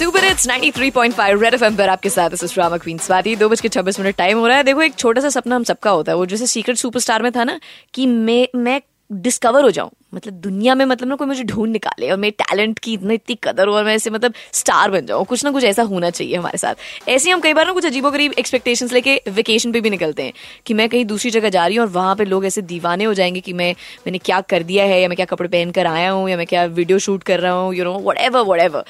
Super hits 93.5 red FM पर आपके साथ इस ड्रामा क्वीन स्वाति। 2:26 टाइम हो रहा है। देखो, एक छोटा सा सपना हम सबका होता है, वो जैसे सीक्रेट सुपरस्टार में था ना कि मैं डिस्कवर हो जाऊं, मतलब दुनिया में, मतलब ना कोई मुझे ढूंढ निकाले और मेरे टैलेंट की इतनी कदर हो और मैं ऐसे मतलब स्टार बन जाऊं। कुछ ना कुछ ऐसा होना चाहिए हमारे साथ। ऐसे ही हम कई बार ना कुछ अजीबोगरीब एक्सपेक्टेशंस लेके वेकेशन पे भी निकलते हैं कि मैं कहीं दूसरी जगह जा रही हूँ और वहाँ पे लोग ऐसे दीवाने हो जाएंगे कि मैंने क्या कर दिया है, या मैं क्या कपड़े पहन कर आया हूँ, या मैं क्या वीडियो शूट कर रहा हूँ, यू नो, व्हाटएवर।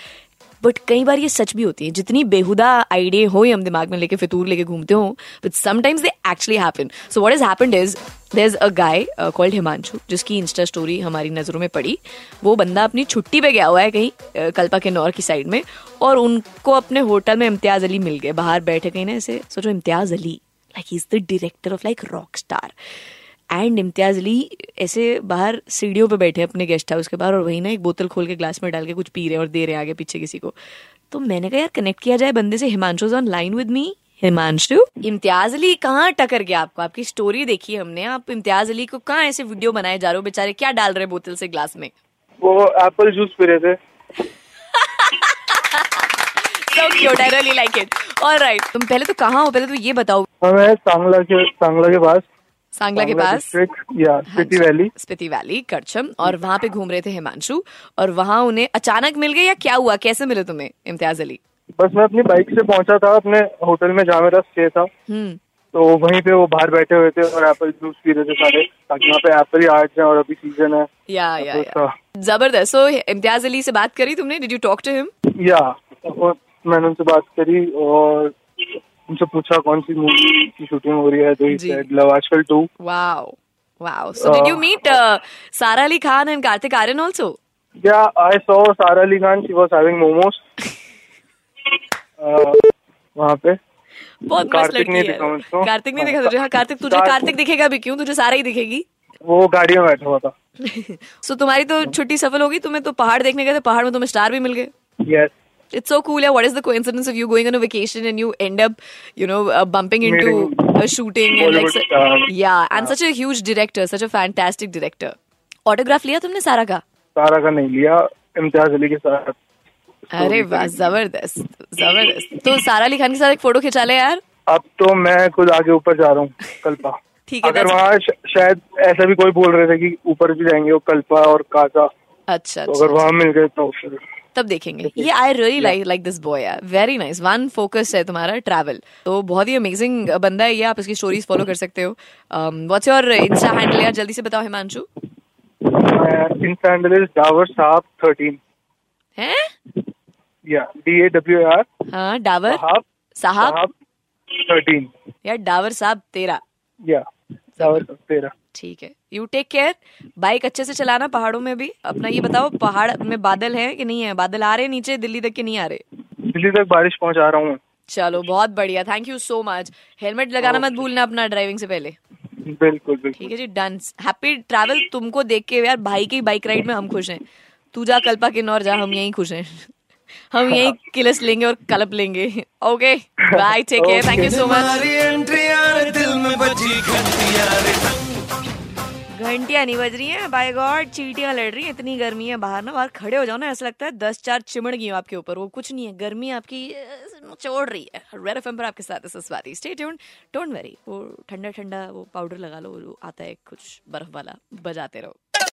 बट कई बार ये सच भी होती है। जितनी बेहुदा आइडिया हो हम दिमाग में लेके फितूर लेके घूमते हो, but sometimes they actually happen. So what has happened is there is a guy called Himanshu, जिसकी इंस्टा स्टोरी हमारी नज़रों में पड़ी। वो बंदा अपनी छुट्टी पे गया हुआ है कहीं कल्पा किन्नौर की साइड में, और उनको अपने होटल में इम्तियाज़ अली मिल गए बाहर बैठे कहीं ना। ऐसे सोचो, Imtiaz Ali like he is the director of like rock star, and Imtiaz Ali ऐसे बाहर सीढ़ियों पे बैठे अपने गेस्ट हाउस के बाहर, और वहीं ना एक बोतल खोल के ग्लास में डाल के कुछ पी रहे हैं और दे रहे हैं आगे पीछे किसी को। तो मैंने कहा यार कनेक्ट किया जाए बंदे से। Himanshu is on line with me. Himanshu, Imtiaz Ali कहाँ टकर गया आपको? आपकी स्टोरी देखी हमने, आप इम्तियाज़ अली को कहाँ ऐसे वीडियो बनाए जा रहे हो? बेचारे क्या डाल रहे बोतल से ग्लास में? वो एप्पल जूस पी रहे थे। So cute, I really like it. All right, तुम पहले तो कहाँ हो, पहले तो ये बताओ। मैं सांगला के पास, सांगला के पास, या स्पिति वैली करचम, और वहाँ पे घूम रहे थे हिमांशु, और वहाँ उन्हें अचानक मिल गए, या क्या हुआ, कैसे मिले तुम्हें इम्तियाज़ अली? बस मैं अपनी बाइक से पहुँचा था अपने होटल में जहाँ मेरा स्टे था, तो वहीं पे वो बाहर बैठे हुए थे और एप्पल जूस पी रहे थे सारे, ताकि वहाँ पे एप्पल ही आ जाए और अभी सीजन है। या जबरदस्त। सो इम्तियाज़ अली से बात करी तुमने? Did you talk to him? या मैंने उनसे बात करी और उनसे पूछा कौन सी मूवी की शूटिंग हो रही है, तो ही सेड लव आजकल 2। Wow wow. So did you meet Sara Ali Khan and Kartik Aaryan also? या I saw Sara Ali Khan, she was having momos वहां पे। बहुत मस्त लड़की है। कार्तिक नहीं दिखा तुझे? हाँ, कार्तिक तुझे कार्तिक दिखेगा भी क्यों, तुझे सारा ही दिखेगी। वो गाड़ी में बैठा हुआ था। सो तुम्हारी तो छुट्टी सफल होगी। तुम्हें तो पहाड़ देखने गए थे, पहाड़ में तुम्हें स्टार भी मिल गए। Yes, it's so cool. What is the coincidence of you going on a vacation and you end up, you know, bumping into a shooting and like and such a huge director, such a fantastic director. Autograph लिया तुमने सारा का? सारा का नहीं लिया, इम्तियाज़ अली के साथ। अरे वाह, जबरदस्त। तो सारा अली खान के साथ एक फोटो खिंचा ले यार। अब तो मैं खुद आगे ऊपर जा रहा हूँ कल्पा। ठीक है, अगर वहाँ शायद ऐसा भी कोई बोल रहे थे कि ऊपर भी जाएंगे वो कल्पा और काजा। अच्छा, तो अगर वहाँ मिल गए तो फिर तब देखेंगे। ये I really like this boy, very nice. One focus है तुम्हारा, ट्रैवल। तो बहुत ही अमेजिंग बंदा है ये, आप इसकी स्टोरीज फॉलो कर सकते हो। व्हाट्स योर इंस्टा हैंडल यार, जल्दी से बताओ Himanshu. Insta handle is Dawar साहब 13 है या DAWR। हां, डावर साहब 13 या डावर साहब 13 या डावर साहब 13। ठीक है, यू टेक केयर। बाइक अच्छे से चलाना पहाड़ों में भी। अपना ये बताओ, पहाड़ में बादल है कि नहीं है? बादल आ रहे नीचे दिल्ली तक कि नहीं आ रहे? दिल्ली तक बारिश पहुंचा रहा हूँ। चलो, बहुत बढ़िया, thank you so much. Helmet लगाना मत भूलना अपना ड्राइविंग से पहले। बिल्कुल। ठीक है जी, डन। Happy travel. तुमको देख के यार भाई की बाइक राइड में हम खुश हैं। तू जा कल्पा किन्नौर जा, हम यहीं खुश हैं। हम यहीं किलस लेंगे और कलप लेंगे। Okay, bye, take care, thank you so much. घंटियां नहीं बज रही हैं, बाय गॉड चींटियां लड़ रही हैं। इतनी गर्मी है बाहर ना, बाहर खड़े हो जाओ ना, ऐसा लगता है 10-4 चिमड़ गई हो आपके ऊपर। वो कुछ नहीं है, गर्मी आपकी चोड़ रही है। रेड एफएम पर आपके साथ Swati. Stay tuned, don't worry. वो ठंडा ठंडा वो पाउडर लगा लो, वो आता है कुछ बर्फ वाला, बजाते रहो।